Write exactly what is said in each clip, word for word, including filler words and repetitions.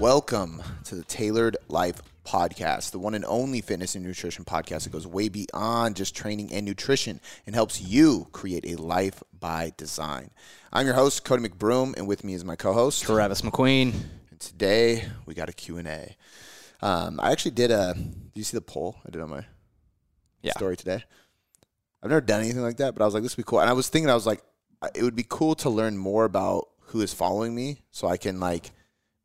Welcome to the Tailored Life Podcast, the one and only fitness and nutrition podcast that goes way beyond just training and nutrition and helps you create a life by design. I'm your host, Cody McBroom, and with me is my co-host, Travis McQueen. And today, we got a Q and A. Um, I actually did a, do you see the poll I did on my yeah. story today? I've never done anything like that, but I was like, this would be cool. And I was thinking, I was like, it would be cool to learn more about who is following me so I can, like,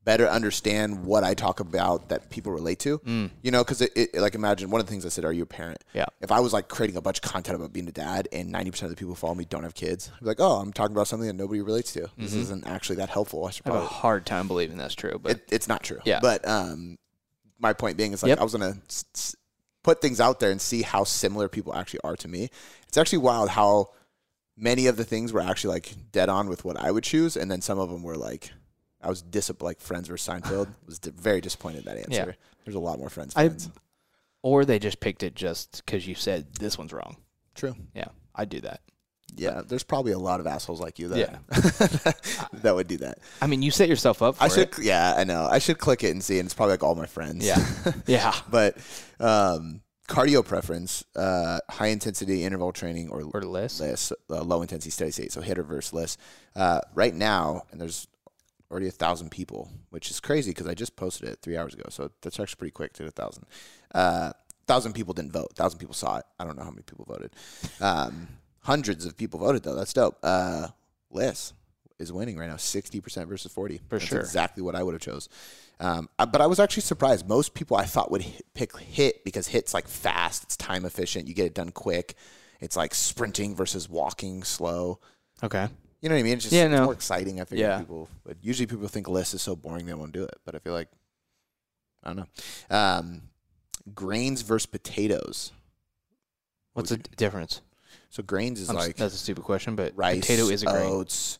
better understand what I talk about that people relate to, mm. you know, because it, it, like, imagine one of the things I said, are you a parent? Yeah. If I was like creating a bunch of content about being a dad and ninety percent of the people who follow me don't have kids, I'd be like, oh, I'm talking about something that nobody relates to. Mm-hmm. This isn't actually that helpful. I, should probably, I have a hard time believing that's true, but it, it's not true. Yeah. But um, my point being is like, yep. I was going to s- s- put things out there and see how similar people actually are to me. It's actually wild how many of the things were actually like dead on with what I would choose. And then some of them were like, I was dis- like Friends versus Seinfeld. Was di- very disappointed in that answer. Yeah. There's a lot more Friends fans. I, or they just picked it just because you said this one's wrong. True. Yeah, I'd do that. Yeah, but there's probably a lot of assholes like you that yeah. that would do that. I mean, you set yourself up for I should, it. Yeah, I know. I should click it and see, and it's probably like all my friends. Yeah, yeah. But um, cardio preference, uh, high-intensity interval training or, or less, less uh, low-intensity steady state, so hit or verse less. Uh, right now, and there's already a thousand people, which is crazy because I just posted it three hours ago. So that's actually pretty quick to a thousand. Uh, thousand people didn't vote. A thousand people saw it. I don't know how many people voted. Um, hundreds of people voted though. That's dope. Uh, Liz is winning right now, sixty percent versus forty. For that's sure. Exactly what I would have chose. Um, I, but I was actually surprised. Most people I thought would hit, pick hit because hit's like fast. It's time efficient. You get it done quick. It's like sprinting versus walking slow. Okay. You know what I mean? It's just yeah, no. it's more exciting. I figure yeah. people would. Usually people think lists is so boring they won't do it. But I feel like, I don't know. Um, grains versus potatoes. What's the d- difference? So grains is I'm like. Just, that's a stupid question, but rice, potato is a grain. Oats.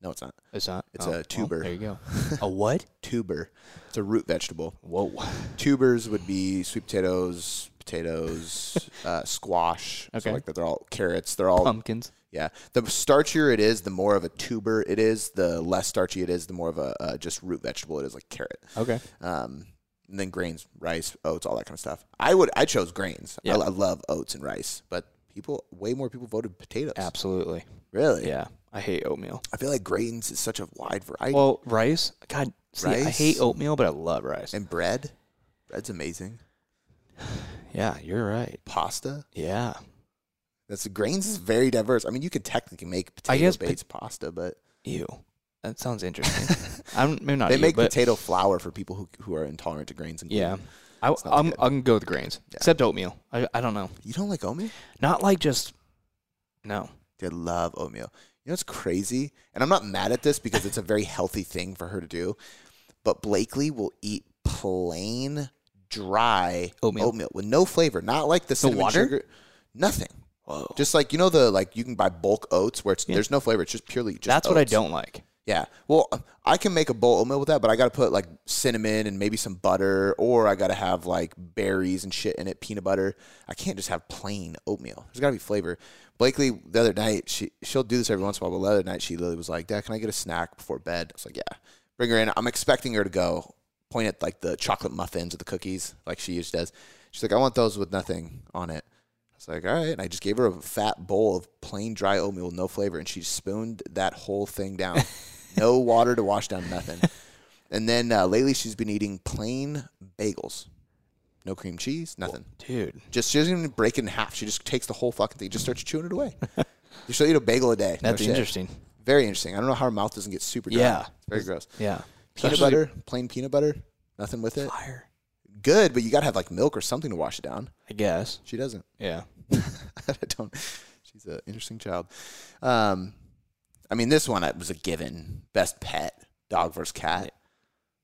No, it's not. It's not? It's oh, a tuber. Well, there you go. A what? Tuber. It's a root vegetable. Whoa. Tubers would be sweet potatoes, potatoes, uh, squash. Okay. So like that. They're all carrots. They're all. Pumpkins. Yeah, the starchier it is, the more of a tuber it is. The less starchy it is, the more of a uh, just root vegetable it is, like carrot. Okay. Um, and then grains, rice, oats, all that kind of stuff. I would, I chose grains. Yeah. I, I love oats and rice, but people, way more people voted potatoes. Absolutely. Really? Yeah. I hate oatmeal. I feel like grains is such a wide variety. Well, rice, God, see, rice. I hate oatmeal, but I love rice. And bread, bread's amazing. Yeah, you're right. Pasta. Yeah. That's grains is very diverse. I mean, you could technically make potato-based po- pasta, but ew, that sounds interesting. I'm maybe not. They you, make but potato flour for people who who are intolerant to grains and gluten. Yeah, I, I'm I'm gonna go with grains, yeah. except oatmeal. I I don't know. You don't like oatmeal? Not like just no. They love oatmeal. You know what's crazy, and I'm not mad at this because it's a very healthy thing for her to do. But Blakely will eat plain dry oatmeal, oatmeal with no flavor, not like the cinnamon the water? Sugar, nothing. Whoa. Just like, you know, the like you can buy bulk oats where it's yeah. there's no flavor. It's just purely just That's oats. What I don't like. Yeah. Well, I can make a bowl oatmeal with that, but I got to put like cinnamon and maybe some butter, or I got to have like berries and shit in it, peanut butter. I can't just have plain oatmeal. There's got to be flavor. Blakely, the other night, she, she'll do this every once in a while, but the other night she literally was like, Dad, can I get a snack before bed? I was like, yeah. Bring her in. I'm expecting her to go point at like the chocolate muffins or the cookies like she usually does. She's like, I want those with nothing on it. It's like, all right. And I just gave her a fat bowl of plain dry oatmeal with no flavor. And she spooned that whole thing down. No water to wash down, nothing. And then uh, lately she's been eating plain bagels. No cream cheese, nothing. Well, dude. Just, she doesn't even break it in half. She just takes the whole fucking thing. Just starts chewing it away. She'll eat a bagel a day. That's no interesting. Very interesting. I don't know how her mouth doesn't get super dry. Yeah. It's very gross. Yeah. Peanut Especially butter, plain peanut butter, nothing with it. Fire. Good, but you got to have like milk or something to wash it down. I guess. She doesn't. Yeah. I don't. She's an interesting child. Um, I mean, this one was a given. Best pet, dog versus cat. Yeah.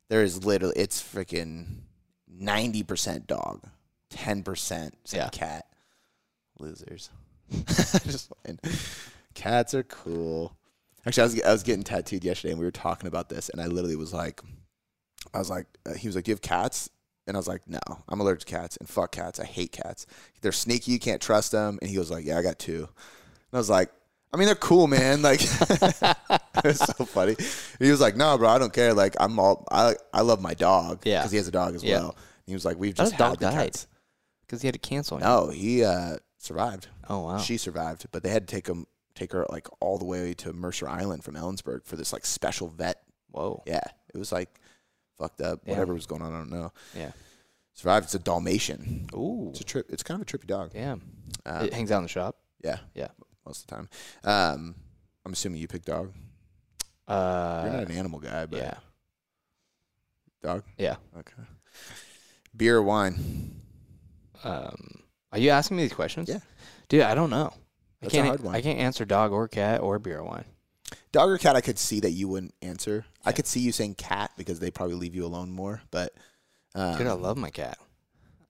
There is literally, it's freaking ninety percent dog, ten percent yeah. cat. Losers. Just cats are cool. Actually, I was I was getting tattooed yesterday, and we were talking about this, and I literally was like, I was like, uh, he was like, do you have cats? And I was like, no, I'm allergic to cats and fuck cats. I hate cats. They're sneaky. You can't trust them. And he was like, yeah, I got two. And I was like, I mean, they're cool, man. Like, It's so funny. And he was like, no, bro, I don't care. Like, I'm all, I, I love my dog. Yeah. Because he has a dog as yeah. well. And he was like, we've just had the cats. Because he had to cancel him. No, he uh, survived. Oh, wow. She survived. But they had to take him, take her, like, all the way to Mercer Island from Ellensburg for this, like, special vet. Whoa. Yeah. It was, like, fucked up. Yeah. Whatever was going on, I don't know. Yeah. Survived. It's a Dalmatian. Ooh. It's a trip. It's kind of a trippy dog. Damn. Um, it hangs out in the shop. Yeah. Yeah. Most of the time. Um, I'm assuming you pick dog. Uh, You're not an animal guy, but. Yeah. Dog? Yeah. Okay. Beer or wine? Um, are you asking me these questions? Yeah. Dude, I don't know. That's I can't, a hard one. I can't answer dog or cat or beer or wine. Dog or cat, I could see that you wouldn't answer. Yeah. I could see you saying cat because they probably leave you alone more, but. Um, Dude, I love my cat.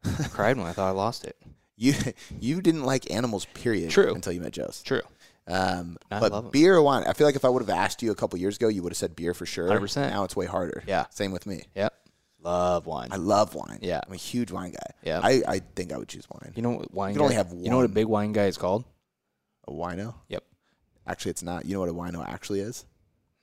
I cried when I thought I lost it. You you didn't like animals, period. True. Until you met Joe's. True. Um, I but love beer or wine, I feel like if I would have asked you a couple years ago, you would have said beer for sure. one hundred percent. Now it's way harder. Yeah. Same with me. Yep. Love wine. I love wine. Yeah. I'm a huge wine guy. Yeah. I, I think I would choose wine. You know what wine? You can guy, only have one. You know what a big wine guy is called? A wino? Yep. Actually, it's not. You know what a wino actually is?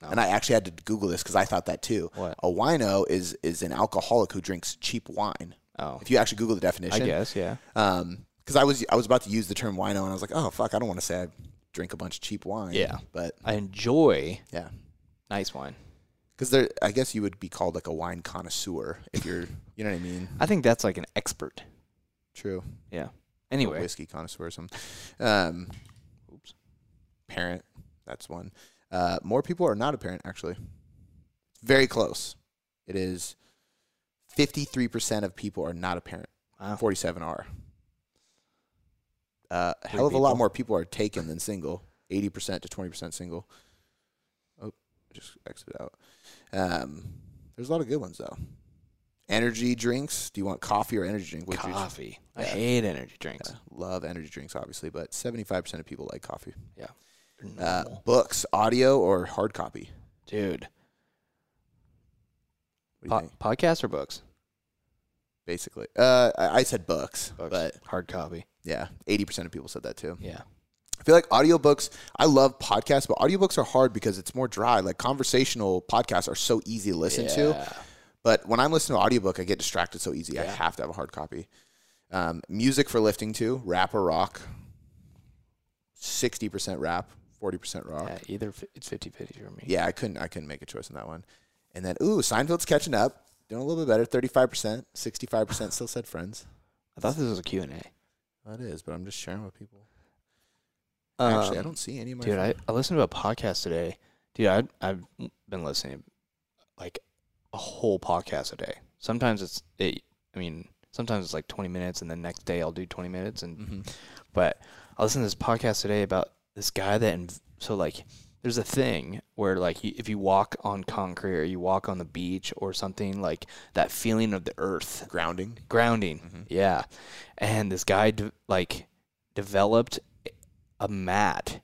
No. And I actually had to Google this because I thought that too. What? A wino is is an alcoholic who drinks cheap wine. Oh. If you actually Google the definition. I guess, yeah. Um, because I was I was about to use the term wino, and I was like, oh fuck, I don't want to say I drink a bunch of cheap wine. Yeah. But I enjoy. Yeah. Nice wine. Because there, I guess you would be called like a wine connoisseur if you're, you know what I mean. I think that's like an expert. True. Yeah. Anyway, a whiskey connoisseur or something. Um, oops. Parent. That's one. Uh, more people are not a parent, actually. Very close. It is fifty-three percent of people are not a parent. Wow. forty-seven are. Uh, a hell of people. a lot more people are taken than single. eighty percent to twenty percent single. Oh, just exit out. Um, there's a lot of good ones, though. Energy drinks. Do you want coffee or energy drink? Which coffee. Yeah. I hate energy drinks. Yeah. Love energy drinks, obviously, but seventy-five percent of people like coffee. Yeah. Uh, books, audio, or hard copy? Dude. Po- podcasts or books? Basically. Uh, I, I said books, books, but hard copy. Yeah. eighty percent of people said that too. Yeah. I feel like audiobooks, I love podcasts, but audiobooks are hard because it's more dry. Like conversational podcasts are so easy to listen yeah. to. But when I'm listening to an audiobook, I get distracted so easy. Yeah. I have to have a hard copy. Um, music for lifting too, rap or rock. sixty percent rap, forty percent rock. Yeah, either f- it's fifty-fifty for me. Yeah, I couldn't I couldn't make a choice on that one. And then, ooh, Seinfeld's catching up. Doing a little bit better, thirty-five percent. sixty-five percent still said Friends. I thought this was a Q and A. Well, it is, but I'm just sharing with people. Um, Actually, I don't see any of my Dude, I, I listened to a podcast today. Dude, I, I've been listening like a whole podcast a day. Sometimes it's, it, I mean, sometimes it's like twenty minutes, and the next day I'll do twenty minutes. and mm-hmm. But... I listened to this podcast today about this guy that, inv- so like, there's a thing where like, you, if you walk on concrete or you walk on the beach or something, like that feeling of the earth. Grounding. Grounding, mm-hmm. yeah. And this guy, de- like, developed a mat,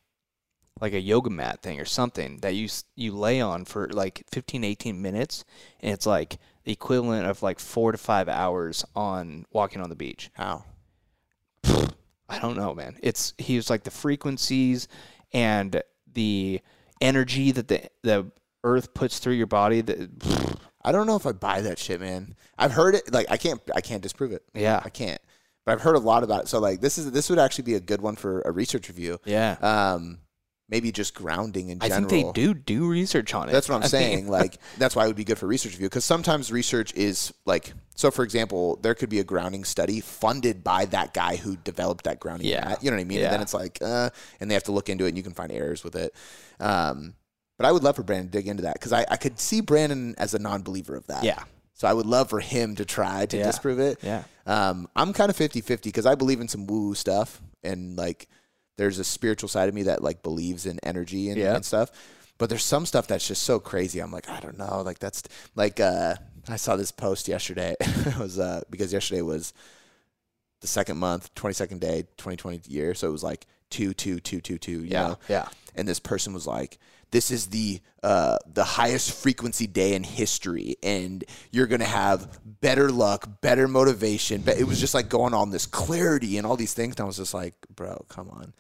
like a yoga mat thing or something that you you lay on for like fifteen, eighteen minutes, and it's like the equivalent of like four to five hours on walking on the beach. How? I don't know, man. It's he was like the frequencies and the energy that the the earth puts through your body. That I don't know if I buy that shit, man. I've heard it. Like I can't, I can't disprove it. Yeah, I can't. But I've heard a lot about it. So like this is this would actually be a good one for a research review. Yeah. Um, maybe just grounding in general. I think they do do research on it. That's what I'm I saying. Think. Like that's why it would be good for research review because sometimes research is like. So, for example, there could be a grounding study funded by that guy who developed that grounding. Yeah. Mat, you know what I mean? Yeah. And then it's like, uh, and they have to look into it, and you can find errors with it. Um, but I would love for Brandon to dig into that because I, I could see Brandon as a non-believer of that. Yeah. So I would love for him to try to yeah. disprove it. Yeah. Um, I'm kind of fifty-fifty because I believe in some woo-woo stuff, and like there's a spiritual side of me that like believes in energy and, yeah. and stuff. But there's some stuff that's just so crazy. I'm like, I don't know. Like that's like uh, I saw this post yesterday. It was uh, because yesterday was the second month, twenty-second day, twenty twenty year. So it was like two, two, two, two, two. You yeah, know? yeah. And this person was like, "This is the uh, the highest frequency day in history, and you're gonna have better luck, better motivation." But it was just like going on this clarity and all these things. And I was just like, "Bro, come on."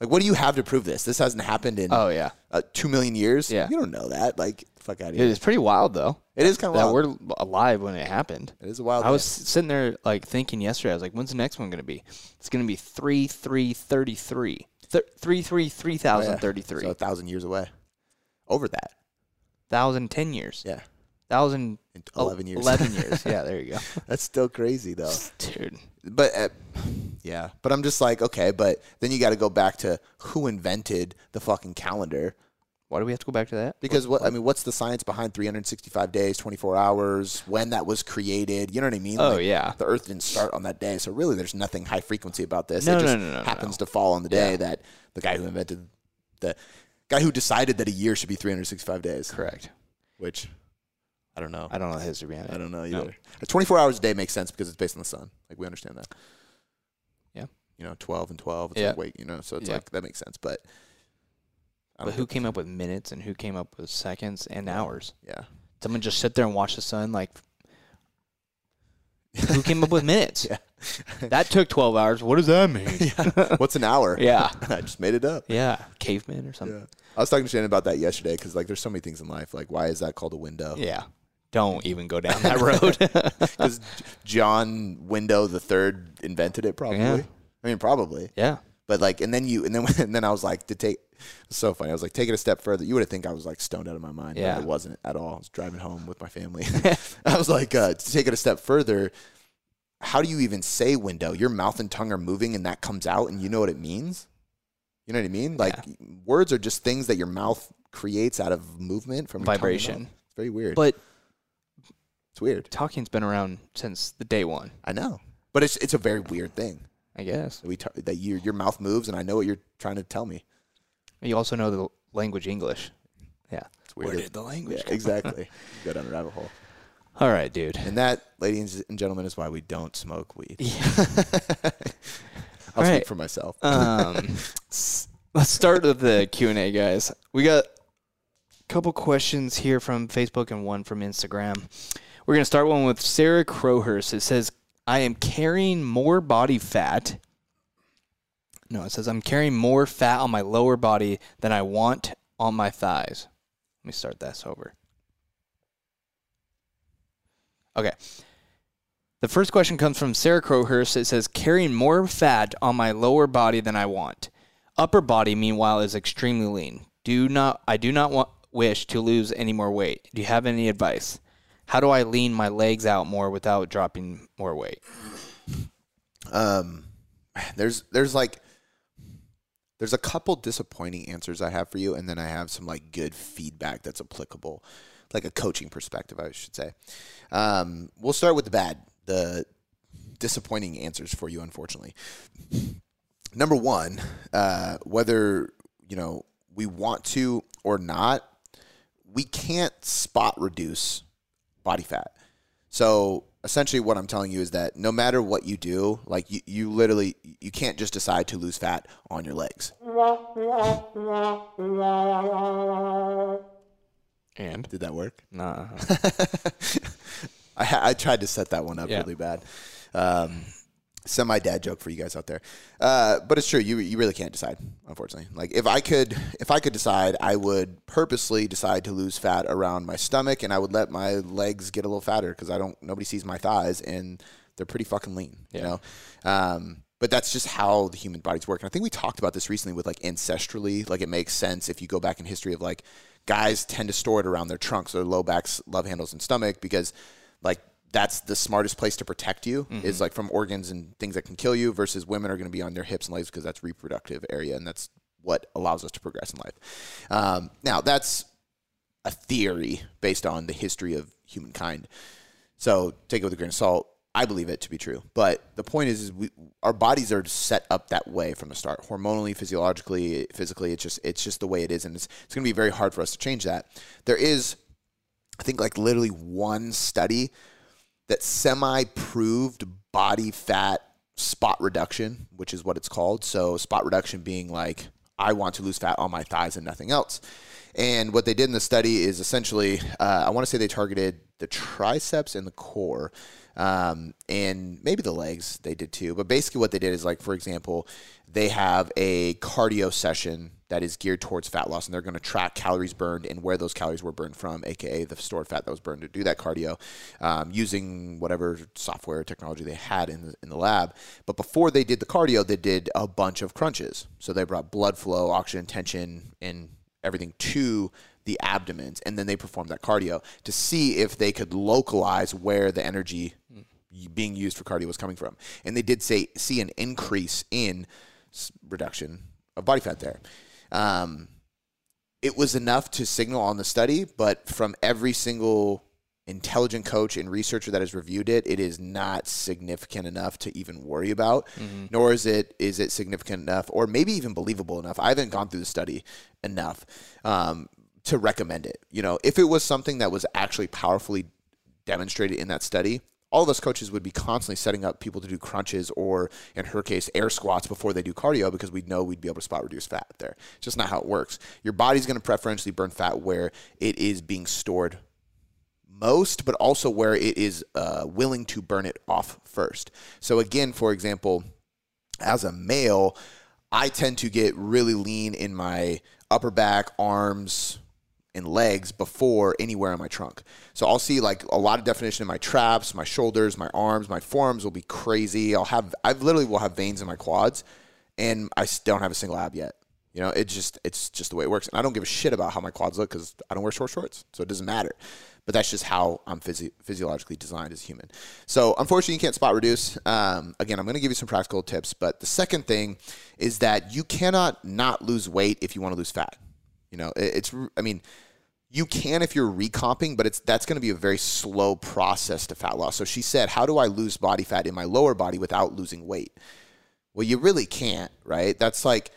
Like, what do you have to prove this? This hasn't happened in oh yeah uh, two million years. Yeah, you don't know that. Like, fuck out of here. It's pretty wild though. It is kind of wild. That we're alive when it happened. It is a wild. I day. was sitting there like thinking yesterday. I was like, when's the next one going to be? It's going to be three three thirty three Th- three three three thousand oh, yeah. thirty three. So a thousand years away. Over that. Thousand ten years. Yeah. Thousand eleven years. Eleven years. Yeah, there you go. That's still crazy though, dude. But uh, yeah, but I'm just like, okay, but then you got to go back to who invented the fucking calendar. Why do we have to go back to that? Because what, what I mean, what's the science behind three hundred sixty-five days, twenty-four hours, when that was created? You know what I mean? Oh like, yeah, the Earth didn't start on that day, so really, there's nothing high frequency about this. No, it just no, no, no, happens no. to fall on the day yeah. that the guy who invented the guy who decided that a year should be three hundred sixty-five days. Correct. Which. I don't know. I don't know the history behind it. I don't know either. No. twenty-four hours a day makes sense because it's based on the sun. Like, we understand that. Yeah. You know, twelve and twelve. It's yeah. like, wait, you know, so it's yeah. like, that makes sense. But, I don't but who came up with minutes and who came up with seconds and hours? Yeah. Someone just sit there and watch the sun? Like, who came up with minutes? Yeah. That took twelve hours. What does that mean? Yeah. What's an hour? Yeah. I just made it up. Yeah. Caveman or something. Yeah. I was talking to Shannon about that yesterday because, like, there's so many things in life. Like, why is that called a window? Yeah. Don't even go down that road. Because John Window the Third invented it, probably. Yeah. I mean, probably. Yeah. But like, and then you, and then, and then I was like, to take. It's so funny. I was like, take it a step further. You would have think I was like stoned out of my mind. Yeah. But I wasn't at all. I was driving home with my family. I was like, uh, to take it a step further. How do you even say window? Your mouth and tongue are moving, and that comes out, and you know what it means. You know what I mean? Like yeah. words are just things that your mouth creates out of movement from vibration. It's very weird. But. It's weird. Talking's been around since the day one. I know, but it's it's a very weird thing. I guess that we ta- that your your mouth moves, and I know what you're trying to tell me. You also know the language English. Yeah, it's weird. Where did the language? Yeah, exactly. Go down a rabbit hole. All right, dude. And that, ladies and gentlemen, is why we don't smoke weed. Yeah. I'll All speak right. for myself. um, let's start with the Q and A, guys. We got a couple questions here from Facebook and one from Instagram. We're going to start one with Sarah Crowhurst. It says, I am carrying more body fat. No, it says, I'm carrying more fat on my lower body than I want on my thighs. Let me start this over. Okay. The first question comes from Sarah Crowhurst. It says, carrying more fat on my lower body than I want. Upper body, meanwhile, is extremely lean. Do not, I do not want, wish to lose any more weight. Do you have any advice? How do I lean my legs out more without dropping more weight? Um, there's there's like there's a couple disappointing answers I have for you, and then I have some like good feedback that's applicable, like a coaching perspective, I should say. Um, we'll start with the bad, the disappointing answers for you, unfortunately. Number one, uh, whether you know we want to or not, we can't spot reduce body fat. So essentially what I'm telling you is that no matter what you do, like you, you literally, you can't just decide to lose fat on your legs. And? Did that work? Nah. I, I tried to set that one up yeah. really bad. Um, semi-dad joke for you guys out there. Uh, but it's true. You you really can't decide, unfortunately. Like if I could if I could decide, I would purposely decide to lose fat around my stomach, and I would let my legs get a little fatter because I don't nobody sees my thighs, and they're pretty fucking lean, yeah. you know? Um, but that's just how the human bodies work. And I think we talked about this recently with like ancestrally, like it makes sense if you go back in history of like guys tend to store it around their trunks, their low backs, love handles, and stomach because like that's the smartest place to protect you mm-hmm. is like from organs and things that can kill you versus women are going to be on their hips and legs because that's reproductive area. And that's what allows us to progress in life. Um, now that's a theory based on the history of humankind. So take it with a grain of salt. I believe it to be true. But the point is, is we, our bodies are set up that way from the start, hormonally, physiologically, physically. It's just, it's just the way it is. And it's, it's going to be very hard for us to change that. There is, I think like literally one study that semi-proved body fat spot reduction, which is what it's called. So spot reduction being like I want to lose fat on my thighs and nothing else. And what they did in the study is essentially, uh, I want to say they targeted the triceps and the core, um, and maybe the legs they did too. But basically what they did is, like, for example, they have a cardio session that is geared towards fat loss, and they're going to track calories burned and where those calories were burned from, A K A the stored fat that was burned to do that cardio, um, using whatever software or technology they had in the, in the lab. But before they did the cardio, they did a bunch of crunches. So they brought blood flow, oxygen, tension, and everything to the abdomens, and then they performed that cardio to see if they could localize where the energy being used for cardio was coming from. And they did say see an increase in reduction of body fat there. Um, it was enough to signal on the study, but from every single intelligent coach and researcher that has reviewed it, it is not significant enough to even worry about, mm-hmm. nor is it is it significant enough or maybe even believable enough. I haven't gone through the study enough um, to recommend it. You know, if it was something that was actually powerfully demonstrated in that study, all of us coaches would be constantly setting up people to do crunches or, in her case, air squats before they do cardio, because we'd know we'd be able to spot reduce fat there. It's just not how it works. Your body's going to preferentially burn fat where it is being stored most, but also where it is uh, willing to burn it off first. So again, for example, as a male, I tend to get really lean in my upper back, arms, and legs before anywhere in my trunk. So I'll see like a lot of definition in my traps, my shoulders, my arms, my forearms will be crazy. I'll have, I literally will have veins in my quads, and I don't have a single ab yet. You know, it's just, it's just the way it works. And I don't give a shit about how my quads look because I don't wear short shorts, so it doesn't matter. But that's just how I'm physio- physiologically designed as a human. So unfortunately, you can't spot reduce. Um, again, I'm going to give you some practical tips. But the second thing is that you cannot not lose weight if you want to lose fat. You know, it, it's, I mean, you can if you're recomping, but it's that's going to be a very slow process to fat loss. So she said, how do I lose body fat in my lower body without losing weight? Well, you really can't, right? That's like,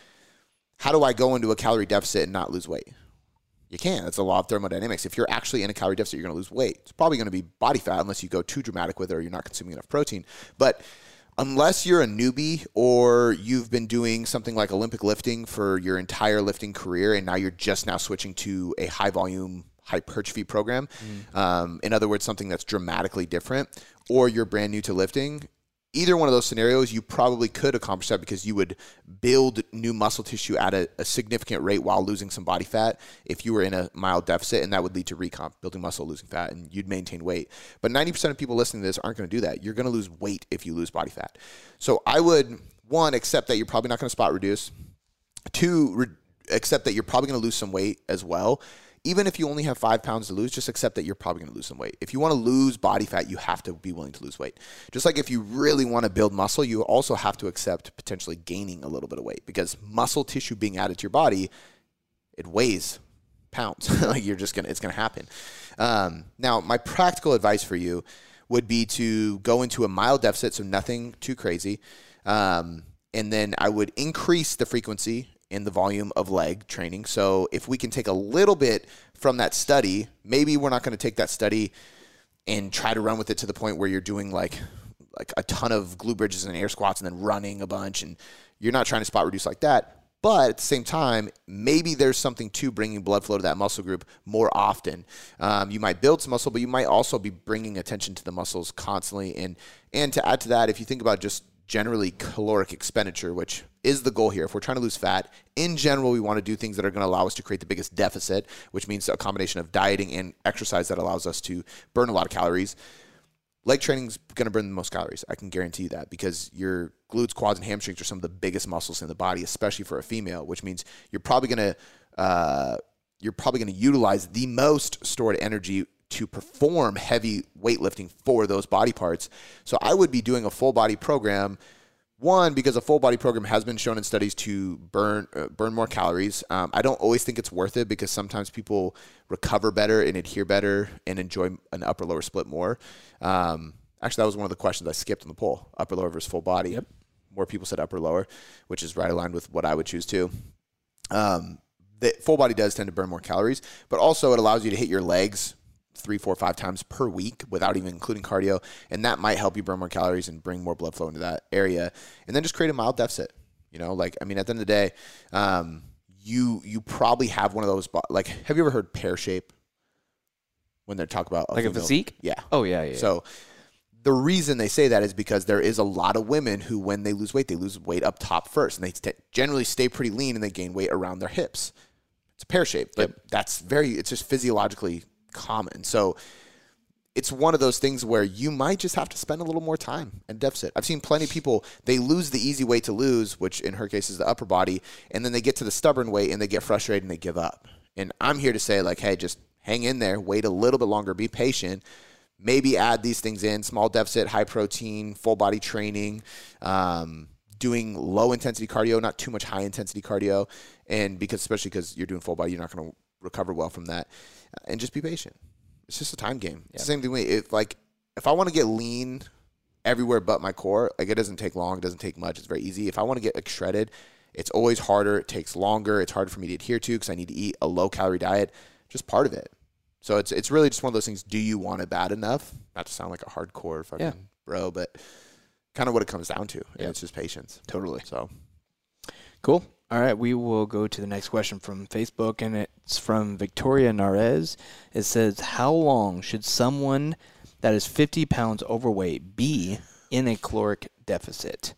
how do I go into a calorie deficit and not lose weight? You can. That's a law of thermodynamics. If you're actually in a calorie deficit, you're going to lose weight. It's probably going to be body fat unless you go too dramatic with it or you're not consuming enough protein. But unless you're a newbie or you've been doing something like Olympic lifting for your entire lifting career and now you're just now switching to a high-volume hypertrophy program, mm. um, in other words, something that's dramatically different, or you're brand new to lifting, either one of those scenarios, you probably could accomplish that because you would build new muscle tissue at a, a significant rate while losing some body fat if you were in a mild deficit, and that would lead to recomp, building muscle, losing fat, and you'd maintain weight. But ninety percent of people listening to this aren't going to do that. You're going to lose weight if you lose body fat. So I would, one, accept that you're probably not going to spot reduce. Two, re- accept that you're probably going to lose some weight as well. Even if you only have five pounds to lose, just accept that you're probably going to lose some weight. If you want to lose body fat, you have to be willing to lose weight. Just like if you really want to build muscle, you also have to accept potentially gaining a little bit of weight, because muscle tissue being added to your body, it weighs pounds. Like you're just going to, it's going to happen. Um, now, my practical advice for you would be to go into a mild deficit, so nothing too crazy. Um, and then I would increase the frequency in the volume of leg training. So if we can take a little bit from that study, maybe we're not going to take that study and try to run with it to the point where you're doing like like a ton of glute bridges and air squats and then running a bunch, and you're not trying to spot reduce like that. But at the same time, maybe there's something to bringing blood flow to that muscle group more often. Um, you might build some muscle, but you might also be bringing attention to the muscles constantly. And, and to add to that, if you think about just generally caloric expenditure, which is the goal here. If we're trying to lose fat, in general, we want to do things that are going to allow us to create the biggest deficit, which means a combination of dieting and exercise that allows us to burn a lot of calories. Leg training is going to burn the most calories. I can guarantee you that, because your glutes, quads, and hamstrings are some of the biggest muscles in the body, especially for a female, which means you're probably going to uh, you're probably going to utilize the most stored energy to perform heavy weightlifting for those body parts. So I would be doing a full body program, one, because a full body program has been shown in studies to burn uh, burn more calories. Um, I don't always think it's worth it, because sometimes people recover better and adhere better and enjoy an upper lower split more. Um, actually, that was one of the questions I skipped in the poll, upper lower versus full body. Yep. More people said upper lower, which is right aligned with what I would choose too. Um, the full body does tend to burn more calories, but also it allows you to hit your legs three, four, five times per week without even including cardio. And that might help you burn more calories and bring more blood flow into that area. And then just create a mild deficit. You know, like, I mean, at the end of the day, um, you you probably have one of those, like, have you ever heard pear shape? When they talk about like a physique? Yeah. Oh, yeah, yeah. So the reason they say that is because there is a lot of women who, when they lose weight, they lose weight up top first. And they t generally stay pretty lean and they gain weight around their hips. It's pear shape, but yep. that's very, it's just physiologically common. So it's one of those things where you might just have to spend a little more time and deficit. I've seen plenty of people, they lose the easy weight to lose, which in her case is the upper body, and then they get to the stubborn weight and they get frustrated and they give up. And I'm here to say, like, hey, just hang in there, wait a little bit longer, be patient, maybe add these things in, small deficit, high protein, full body training, um, doing low intensity cardio, not too much high intensity cardio. And because, especially because you're doing full body, you're not going to recover well from that. And just be patient. It's just a time game. It's yeah. the same thing with me. If, like, if I want to get lean everywhere but my core, like, it doesn't take long. It doesn't take much. It's very easy. If I want to get, like, shredded, it's always harder. It takes longer. It's harder for me to adhere to because I need to eat a low-calorie diet. Just part of it. So it's it's really just one of those things. Do you want it bad enough? Not to sound like a hardcore fucking yeah. bro, but kind of what it comes down to. Yeah. And it's just patience. Totally. So cool. All right, we will go to the next question from Facebook, and it's from Victoria Narez. It says, how long should someone that is fifty pounds overweight be in a caloric deficit?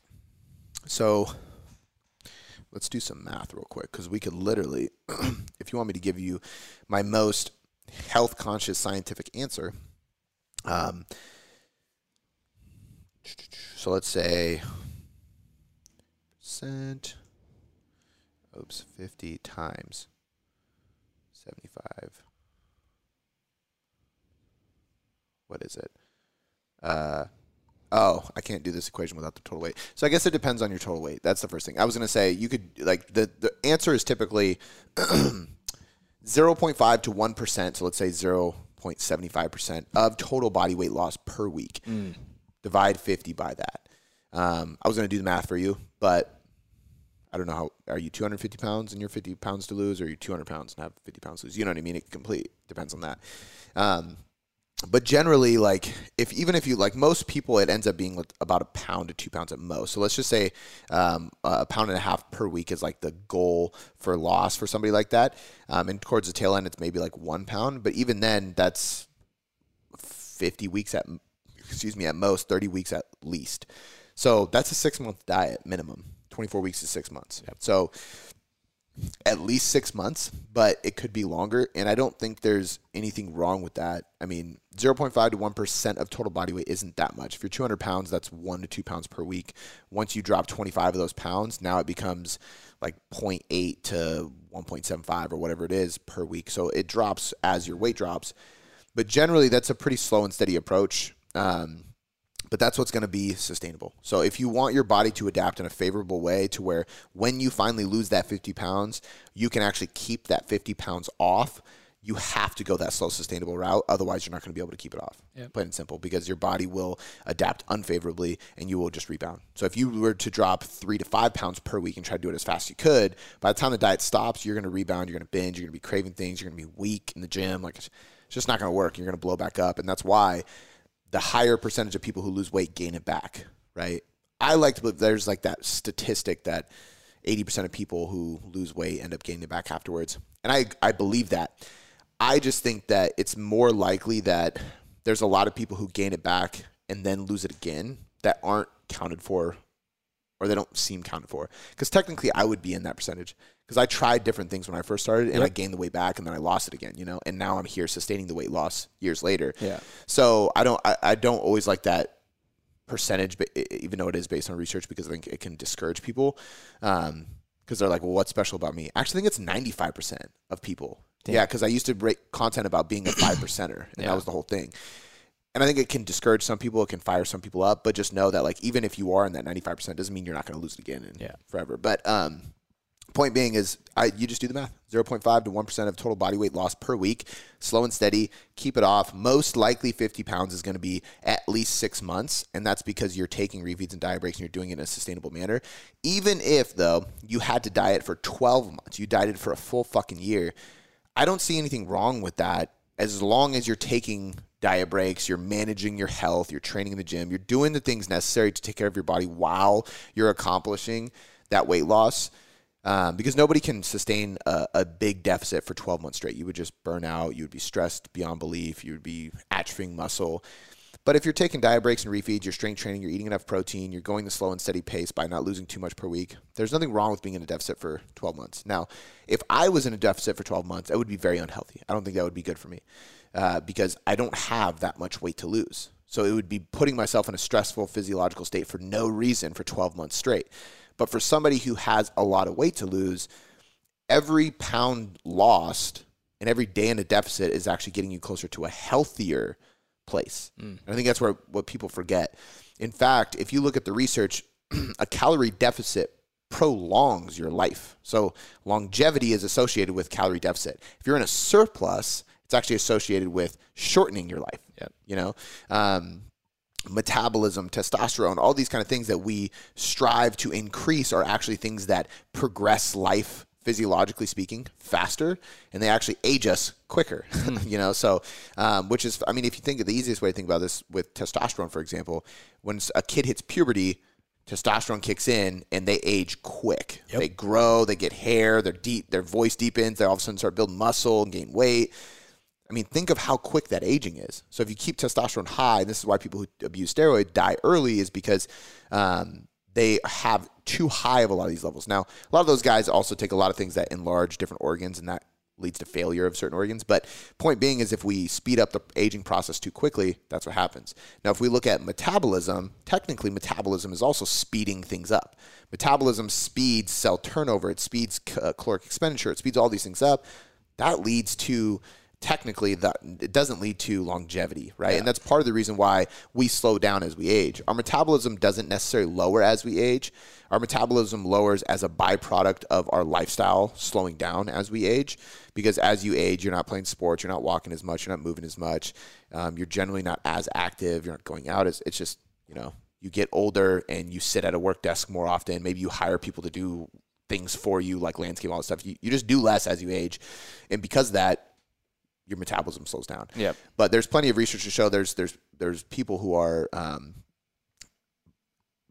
So let's do some math real quick, because we could literally, if you want me to give you my most health-conscious scientific answer, um, so let's say percent... Oops, fifty times seventy-five. What is it? Uh, oh, I can't do this equation without the total weight. So I guess it depends on your total weight. That's the first thing. I was going to say you could, like, the, the answer is typically zero point five to one percent. So let's say zero point seven five percent of total body weight loss per week. Mm. Divide fifty by that. Um, I was going to do the math for you, but... I don't know how, are you two hundred fifty pounds and you're fifty pounds to lose, or are you two hundred pounds and have fifty pounds to lose? You know what I mean? It completely depends on that. Um, but generally, like, if, even if you, like, most people, it ends up being about a pound to two pounds at most. So let's just say um, a pound and a half per week is, like, the goal for loss for somebody like that. Um, and towards the tail end, it's maybe like one pound. But even then, that's fifty weeks at, excuse me, at most, thirty weeks at least. So that's a six-month diet minimum. twenty-four weeks to six months. Yep. So at least six months, but it could be longer. And I don't think there's anything wrong with that. I mean, zero point five to one percent of total body weight isn't that much. If you're two hundred pounds, that's one to two pounds per week. Once you drop twenty-five of those pounds, now it becomes like zero point eight to one point seven five or whatever it is per week. So it drops as your weight drops. But generally, that's a pretty slow and steady approach. Um, But that's what's going to be sustainable. So if you want your body to adapt in a favorable way to where when you finally lose that fifty pounds, you can actually keep that fifty pounds off, you have to go that slow, sustainable route. Otherwise, you're not going to be able to keep it off, yep. plain and simple, because your body will adapt unfavorably and you will just rebound. So if you were to drop three to five pounds per week and try to do it as fast as you could, by the time the diet stops, you're going to rebound, you're going to binge, you're going to be craving things, you're going to be weak in the gym. Like, it's just not going to work. You're going to blow back up. And that's why the higher percentage of people who lose weight gain it back, right? I like to believe there's, like, that statistic that eighty percent of people who lose weight end up gaining it back afterwards. And I, I believe that. I just think that it's more likely that there's a lot of people who gain it back and then lose it again that aren't counted for, or they don't seem counted for. Because technically I would be in that percentage, because I tried different things when I first started, and yep. I gained the weight back, and then I lost it again, you know, and now I'm here sustaining the weight loss years later. Yeah. So I don't, I, I don't always like that percentage, but it, even though it is based on research, because I think it can discourage people, because um, they're like, well, what's special about me? I actually think it's ninety-five percent of people. Damn. Yeah, because I used to write content about being a five percenter, and yeah. that was the whole thing. And I think it can discourage some people. It can fire some people up. But just know that, like, even if you are in that ninety-five percent, doesn't mean you're not going to lose it again and yeah. forever. But um, point being is I, you just do the math. zero point five to one percent of total body weight loss per week, slow and steady, keep it off. Most likely fifty pounds is going to be at least six months, and that's because you're taking refeeds and diet breaks and you're doing it in a sustainable manner. Even if, though, you had to diet for twelve months, you dieted for a full fucking year, I don't see anything wrong with that as long as you're taking – diet breaks, you're managing your health, you're training in the gym, you're doing the things necessary to take care of your body while you're accomplishing that weight loss, um, because nobody can sustain a, a big deficit for twelve months straight. You would just burn out. You would be stressed beyond belief. You would be atrophying muscle. But if you're taking diet breaks and refeeds, you're strength training, you're eating enough protein, you're going the slow and steady pace by not losing too much per week, there's nothing wrong with being in a deficit for twelve months. Now, if I was in a deficit for twelve months, I would be very unhealthy. I don't think that would be good for me uh, because I don't have that much weight to lose. So it would be putting myself in a stressful physiological state for no reason for twelve months straight. But for somebody who has a lot of weight to lose, every pound lost and every day in a deficit is actually getting you closer to a healthier place. Mm. And I think that's where what people forget. In fact, if you look at the research, a calorie deficit prolongs your life. So longevity is associated with calorie deficit. If you're in a surplus, it's actually associated with shortening your life. Yep. You know, um, metabolism, testosterone, all these kind of things that we strive to increase are actually things that progress life, physiologically speaking, faster, and they actually age us quicker, you know? So, um, which is, I mean, if you think of the easiest way to think about this with testosterone, for example, when a kid hits puberty, testosterone kicks in and they age quick. Yep. They grow, they get hair, they're deep, their voice deepens, they all of a sudden start building muscle and gain weight. I mean, think of how quick that aging is. So if you keep testosterone high, and this is why people who abuse steroids die early, is because, um, they have too high of a lot of these levels. Now, a lot of those guys also take a lot of things that enlarge different organs, and that leads to failure of certain organs. But point being is if we speed up the aging process too quickly, that's what happens. Now, if we look at metabolism, technically metabolism is also speeding things up. Metabolism speeds cell turnover. It speeds caloric expenditure. It speeds all these things up. That leads to... Technically, that it doesn't lead to longevity, right? Yeah. And that's part of the reason why we slow down as we age. Our metabolism doesn't necessarily lower as we age. Our metabolism lowers as a byproduct of our lifestyle slowing down as we age, because as you age, you're not playing sports, you're not walking as much, you're not moving as much, um, you're generally not as active, you're not going out. As, it's just, you know, you get older and you sit at a work desk more often. Maybe you hire people to do things for you, like landscape, all that stuff. You, you just do less as you age. And because of that, your metabolism slows down. Yep. But there's plenty of research to show there's there's there's people who are um,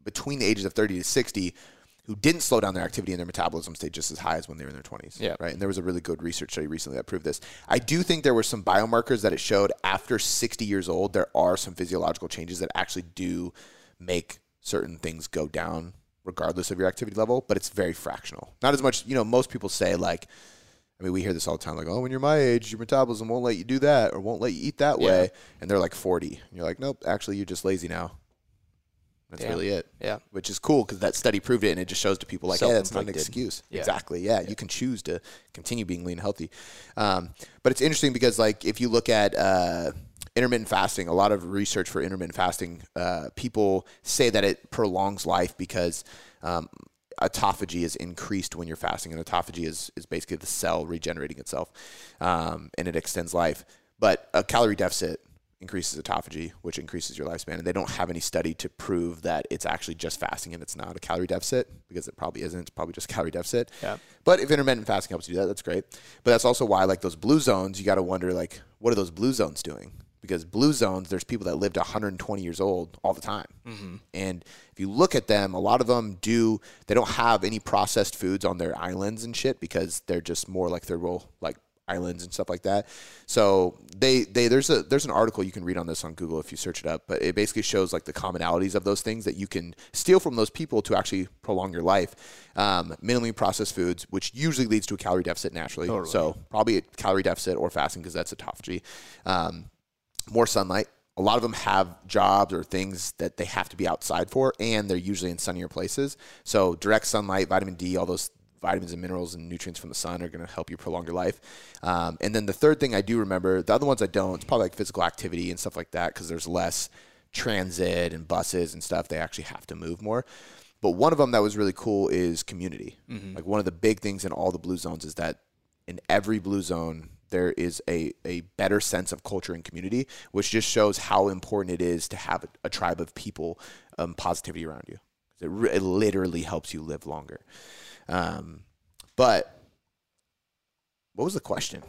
between the ages of thirty to sixty who didn't slow down their activity and their metabolism stayed just as high as when they were in their twenties. Yep. Right. And there was a really good research study recently that proved this. I do think there were some biomarkers that it showed after sixty years old, there are some physiological changes that actually do make certain things go down regardless of your activity level, but it's very fractional. Not as much, you know, most people say like, I mean, we hear this all the time, like, oh, when you're my age, your metabolism won't let you do that or won't let you eat that yeah. way. And they're like forty. And you're like, nope, actually, you're just lazy now. That's Damn. really it. Yeah. Which is cool because that study proved it, and it just shows to people like, yeah, hey, that's not an excuse. Yeah. Exactly. Yeah, yeah. You can choose to continue being lean and healthy. Um, but it's interesting because, like, if you look at uh, intermittent fasting, a lot of research for intermittent fasting, uh, people say that it prolongs life because um, – autophagy is increased when you're fasting, and autophagy is, is basically the cell regenerating itself, um, and it extends life. But a calorie deficit increases autophagy, which increases your lifespan, and they don't have any study to prove that it's actually just fasting and it's not a calorie deficit, because it probably isn't. It's probably just calorie deficit. Yeah. But if intermittent fasting helps you do that, that's great. But that's also why, like, those blue zones, you got to wonder, like, what are those blue zones doing? Because blue zones, there's people that lived one hundred twenty years old all the time. Mm-hmm. And if you look at them, a lot of them do, they don't have any processed foods on their islands and shit, because they're just more like their rural, like, islands and stuff like that. So they, they, there's a, there's an article you can read on this on Google if you search it up, but it basically shows like the commonalities of those things that you can steal from those people to actually prolong your life. Um, minimally processed foods, which usually leads to a calorie deficit naturally. Totally. So probably a calorie deficit or fasting, because that's autophagy. Um, More sunlight. A lot of them have jobs or things that they have to be outside for, and they're usually in sunnier places. So direct sunlight, vitamin D, all those vitamins and minerals and nutrients from the sun are going to help you prolong your life. Um, and then the third thing I do remember, the other ones I don't, it's probably like physical activity and stuff like that, because there's less transit and buses and stuff. They actually have to move more. But one of them that was really cool is community. Mm-hmm. Like, one of the big things in all the blue zones is that in every blue zone, there is a, a better sense of culture and community, which just shows how important it is to have a, a tribe of people, um, positivity around you. It, re- it literally helps you live longer. Um, but what was the question?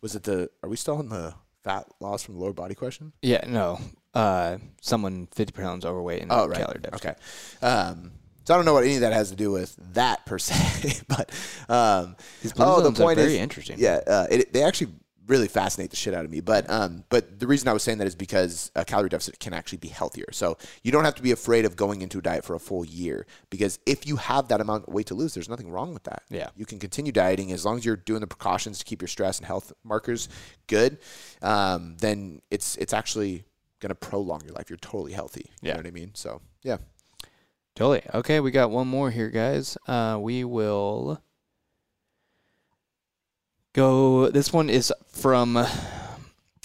Was it the, are we still on the fat loss from the lower body question? Yeah, no. Uh, someone fifty pounds overweight and oh, right. calorie deficit. Okay. Um, So I don't know what any of that has to do with that per se, but um, these blue oh, zones the point are very is, interesting. Yeah, uh, it, they actually really fascinate the shit out of me. But um, but the reason I was saying that is because a calorie deficit can actually be healthier. So you don't have to be afraid of going into a diet for a full year, because if you have that amount of weight to lose, there's nothing wrong with that. Yeah, you can continue dieting as long as you're doing the precautions to keep your stress and health markers good. Um, then it's it's actually going to prolong your life. You're totally healthy. You yeah. know what I mean? So yeah. Totally. Okay, we got one more here, guys. Uh, we will go. This one is from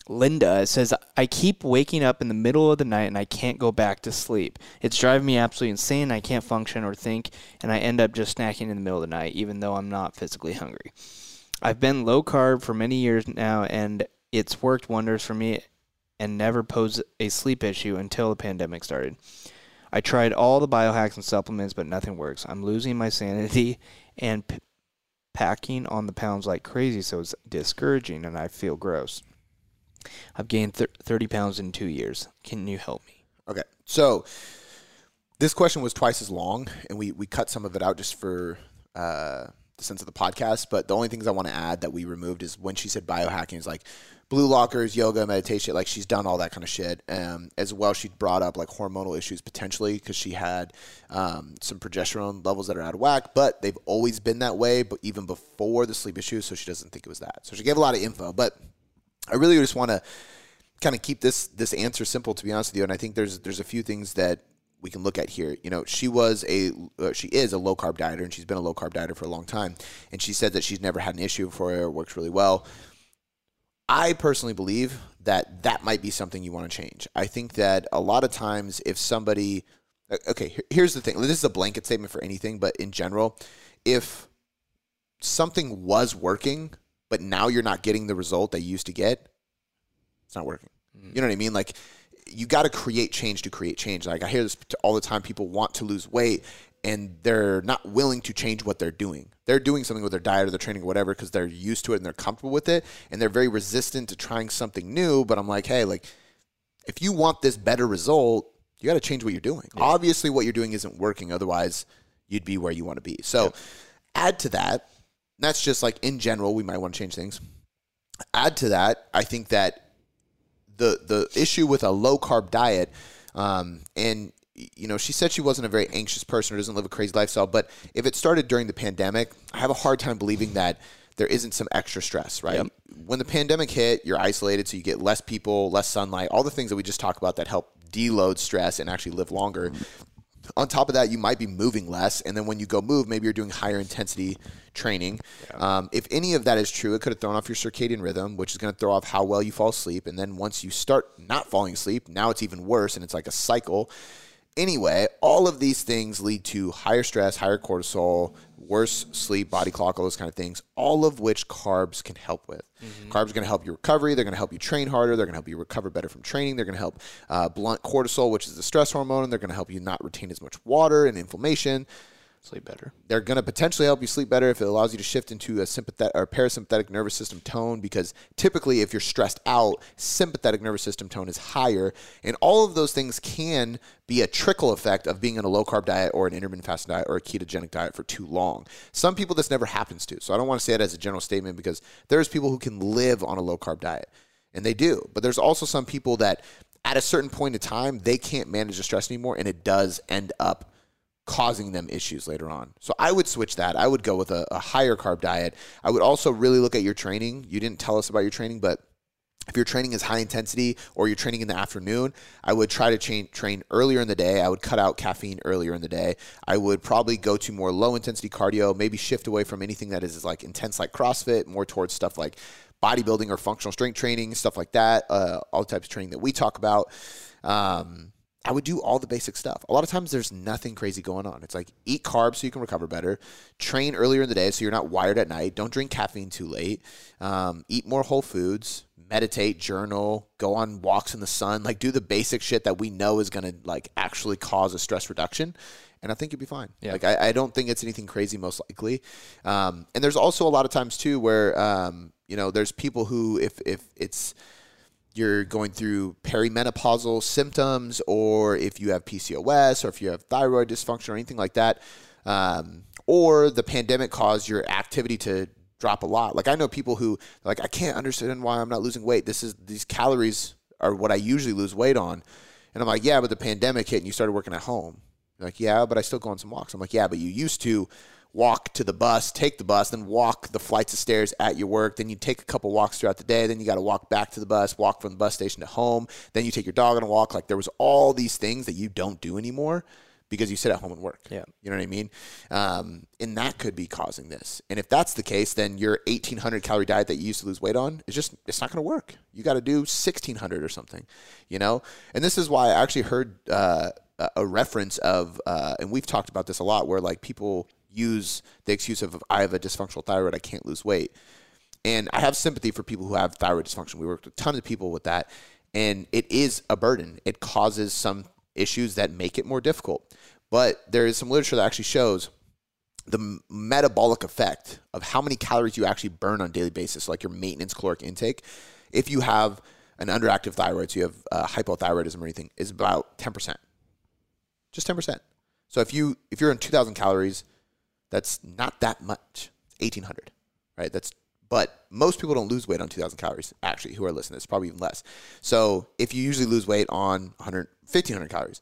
Linda. It says, I keep waking up in the middle of the night and I can't go back to sleep. It's driving me absolutely insane. I can't function or think, and I end up just snacking in the middle of the night, even though I'm not physically hungry. I've been low carb for many years now, and it's worked wonders for me and never posed a sleep issue until the pandemic started. I tried all the biohacks and supplements, but nothing works. I'm losing my sanity and p packing on the pounds like crazy, so it's discouraging, and I feel gross. I've gained thirty pounds in two years. Can you help me? Okay, so this question was twice as long, and we, we cut some of it out just for uh, the sense of the podcast, but the only things I want to add that we removed is when she said biohacking is like blue lockers, yoga, meditation, like she's done all that kind of shit. Um, as well, she brought up like hormonal issues potentially because she had um, some progesterone levels that are out of whack, but they've always been that way, but even before the sleep issues, so she doesn't think it was that. So she gave a lot of info, but I really just want to kind of keep this this answer simple, to be honest with you, and I think there's there's a few things that we can look at here. You know, she was a, uh, she is a low carb dieter, and she's been a low carb dieter for a long time, and she said that she's never had an issue before, it works really well. I personally believe that that might be something you want to change. I think that a lot of times if somebody, okay, here's the thing. This is a blanket statement for anything, but in general, if something was working, but now you're not getting the result that you used to get, it's not working. Mm-hmm. You know what I mean? Like, you got to create change to create change. Like, I hear this all the time. People want to lose weight, and they're not willing to change what they're doing. They're doing something with their diet or their training or whatever because they're used to it and they're comfortable with it, and they're very resistant to trying something new. But I'm like, hey, like, if you want this better result, you got to change what you're doing. Yeah. Obviously, what you're doing isn't working. Otherwise, you'd be where you want to be. So yeah. Add to that. That's just like in general, we might want to change things. Add to that, I think that the the issue with a low-carb diet um, and – you know, she said she wasn't a very anxious person or doesn't live a crazy lifestyle, but if it started during the pandemic, I have a hard time believing that there isn't some extra stress, right? Yep. When the pandemic hit, you're isolated, so you get less people, less sunlight, all the things that we just talked about that help deload stress and actually live longer. On top of that, you might be moving less, and then when you go move, maybe you're doing higher intensity training. Yeah. Um, if any of that is true, it could have thrown off your circadian rhythm, which is going to throw off how well you fall asleep, and then once you start not falling asleep, now it's even worse, and it's like a cycle. Anyway, all of these things lead to higher stress, higher cortisol, worse sleep, body clock, all those kind of things, all of which carbs can help with. Mm-hmm. Carbs are going to help your recovery. They're going to help you train harder. They're going to help you recover better from training. They're going to help uh, blunt cortisol, which is the stress hormone, and they're going to help you not retain as much water and inflammation. Sleep better. They're going to potentially help you sleep better if it allows you to shift into a sympathetic or parasympathetic nervous system tone, because typically if you're stressed out, sympathetic nervous system tone is higher. And all of those things can be a trickle effect of being on a low-carb diet or an intermittent fasting diet or a ketogenic diet for too long. Some people this never happens to. So I don't want to say it as a general statement, because there's people who can live on a low-carb diet, and they do. But there's also some people that at a certain point in time, they can't manage the stress anymore, and it does end up causing them issues later on. So I would switch that. I would go with a, a higher carb diet. I would also really look at your training. You didn't tell us about your training, but if your training is high intensity or you're training in the afternoon, I would try to train, train earlier in the day. I would cut out caffeine earlier in the day. I would probably go to more low intensity cardio, maybe shift away from anything that is like intense like CrossFit, more towards stuff like bodybuilding or functional strength training, stuff like that, uh, all types of training that we talk about. Um, I would do all the basic stuff. A lot of times there's nothing crazy going on. It's like eat carbs so you can recover better, train earlier in the day so you're not wired at night, don't drink caffeine too late, um, eat more whole foods, meditate, journal, go on walks in the sun, like do the basic shit that we know is going to like actually cause a stress reduction. And I think you'd be fine. Yeah. Like I, I don't think it's anything crazy most likely. Um, and there's also a lot of times too where, um, you know, there's people who if, if it's, you're going through perimenopausal symptoms, or if you have P C O S, or if you have thyroid dysfunction or anything like that, um, or the pandemic caused your activity to drop a lot. Like I know people who like, I can't understand why I'm not losing weight. This is, these calories are what I usually lose weight on. And I'm like, yeah, but the pandemic hit and you started working at home. You're like, yeah, but I still go on some walks. I'm like, yeah, but you used to walk to the bus, take the bus, then walk the flights of stairs at your work. Then you take a couple walks throughout the day. Then you got to walk back to the bus, walk from the bus station to home. Then you take your dog on a walk. Like there was all these things that you don't do anymore because you sit at home and work. Yeah. You know what I mean? Um, and that could be causing this. And if that's the case, then your eighteen hundred calorie diet that you used to lose weight on is just, it's not going to work. You got to do sixteen hundred or something, you know? And this is why I actually heard uh, a reference of, uh, and we've talked about this a lot, where like people use the excuse of, I have a dysfunctional thyroid, I can't lose weight. And I have sympathy for people who have thyroid dysfunction. We work with tons of people with that. And it is a burden. It causes some issues that make it more difficult. But there is some literature that actually shows the metabolic effect of how many calories you actually burn on a daily basis, like your maintenance caloric intake. If you have an underactive thyroid, so you have uh, hypothyroidism or anything, is about ten percent. Just ten percent. So if, you, if you're on two thousand calories, that's not that much. It's eighteen hundred, right? That's, but most people don't lose weight on two thousand calories, actually, who are listening. It's probably even less. So if you usually lose weight on fifteen hundred calories,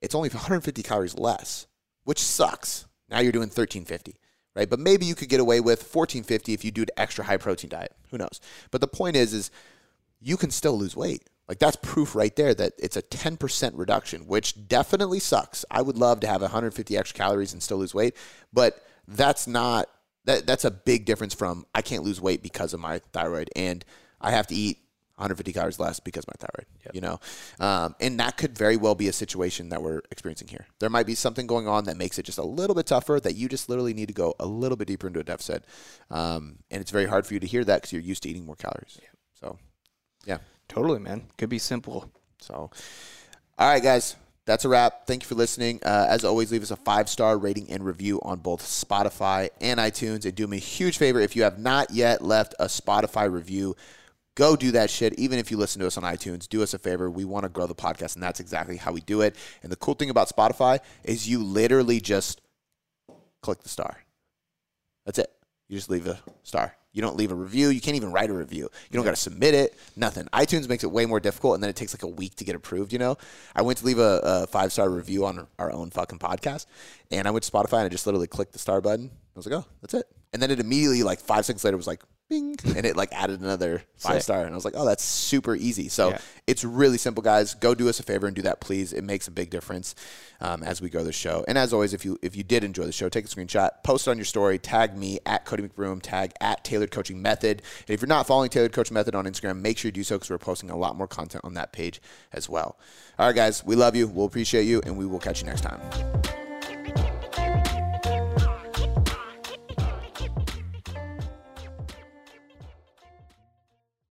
it's only one hundred fifty calories less, which sucks. Now you're doing thirteen fifty, right? But maybe you could get away with fourteen fifty if you do an extra high protein diet. Who knows? But the point is, is you can still lose weight. Like that's proof right there that it's a ten percent reduction, which definitely sucks. I would love to have one hundred fifty extra calories and still lose weight, but that's not, that, that's a big difference from I can't lose weight because of my thyroid and I have to eat one hundred fifty calories less because of my thyroid, yep. You know? Um, and that could very well be a situation that we're experiencing here. There might be something going on that makes it just a little bit tougher, that you just literally need to go a little bit deeper into a deficit. Um, and it's very hard for you to hear that because you're used to eating more calories. Yep. So, yeah. Totally, man. Could be simple. So, all right, guys. That's a wrap. Thank you for listening. Uh, as always, leave us a five-star rating and review on both Spotify and iTunes. And do me a huge favor, if you have not yet left a Spotify review, go do that shit. Even if you listen to us on iTunes, do us a favor. We want to grow the podcast, and that's exactly how we do it. And the cool thing about Spotify is you literally just click the star. That's it. You just leave a star. You don't leave a review. You can't even write a review. You don't got to submit it. Nothing. iTunes makes it way more difficult, and then it takes like a week to get approved, you know? I went to leave a, a five-star review on our own fucking podcast, and I went to Spotify, and I just literally clicked the star button. I was like, oh, that's it. And then it immediately, like five seconds later, was like, bing, and it like added another five-star. And I was like, oh, that's super easy. So yeah. It's really simple, guys. Go do us a favor and do that, please. It makes a big difference um, as we grow the show. And as always, if you if you did enjoy the show, take a screenshot, post it on your story, tag me at Cody McBroom, tag at Tailored Coaching Method. And if you're not following Tailored Coaching Method on Instagram, make sure you do so because we're posting a lot more content on that page as well. All right, guys, we love you. We'll appreciate you, and we will catch you next time.